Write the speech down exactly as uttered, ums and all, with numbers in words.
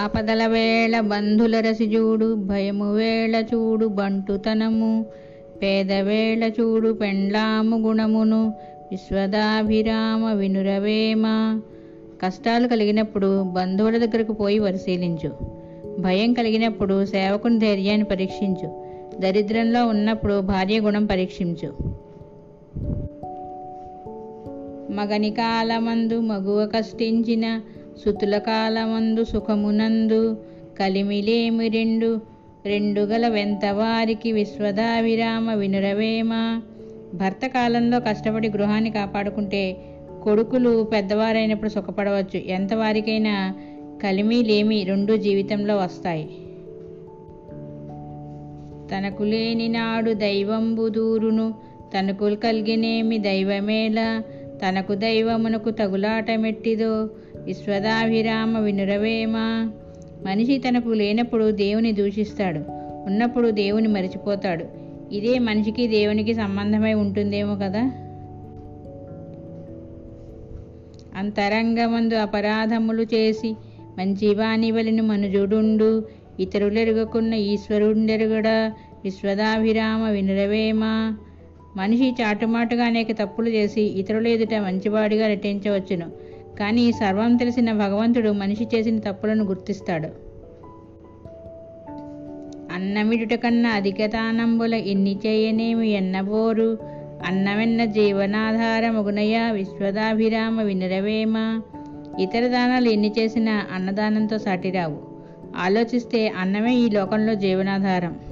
ఆపదల వేళ బంధుల రసిజూడు, భయము వేళ చూడు బంటుతనము, పేదవేళ చూడు పెండ్లాము గుణమును విశ్వధాభిరామ వినురవేమ. కష్టాలు కలిగినప్పుడు బంధువుల దగ్గరకు పోయి పరిశీలించు. భయం కలిగినప్పుడు సేవకుని ధైర్యాన్ని పరీక్షించు. దరిద్రంలో ఉన్నప్పుడు భార్య గుణం పరీక్షించు. మగని కాలమందు మగువ కష్టించిన, సుతుల కాలమందు సుఖమునందు కలిమిలేమి రెండు రెండు గల వెంత వారికి విశ్వధాభిరామ వినురవేమ. భర్త కాలంలో కష్టపడి గృహాన్ని కాపాడుకుంటే కొడుకులు పెద్దవారైనప్పుడు సుఖపడవచ్చు. ఎంతవారికైనా కలిమి లేమి రెండు జీవితంలో వస్తాయి. తనకు లేని నాడు దైవంబు దూరును, తనకు కలిగినేమి దైవమేలా, తనకు దైవమునకు తగులాటమెట్టిదో విశ్వధాభిరామ వినురవేమ. మనిషి తనకు లేనప్పుడు దేవుని దూషిస్తాడు, ఉన్నప్పుడు దేవుని మరిచిపోతాడు. ఇదే మనిషికి దేవునికి సంబంధమై ఉంటుందేమో కదా. అంతరంగమందు అపరాధములు చేసి మంచివాని వలెను మనుజుడుండు, ఇతరులెరుగకున్న ఈశ్వరుండెరుగడా విశ్వధాభిరామ వినురవేమ. మనిషి చాటుమాటుగా అనేక తప్పులు చేసి ఇతరుల ఎదుట మంచివాడిగా నటించవచ్చును, కానీ సర్వం తెలిసిన భగవంతుడు మనిషి చేసిన తప్పులను గుర్తిస్తాడు. అన్నమిడుట కన్నా అధిక దానంబుల ఎన్ని చేయనేమి ఎన్నబోరు, అన్నమెన్న జీవనాధారముగునయా విశ్వధాభిరామ వినురవేమ. ఇతర దానాలు ఎన్ని చేసినా అన్నదానంతో సాటిరావు. ఆలోచిస్తే అన్నమే ఈ లోకంలో జీవనాధారం.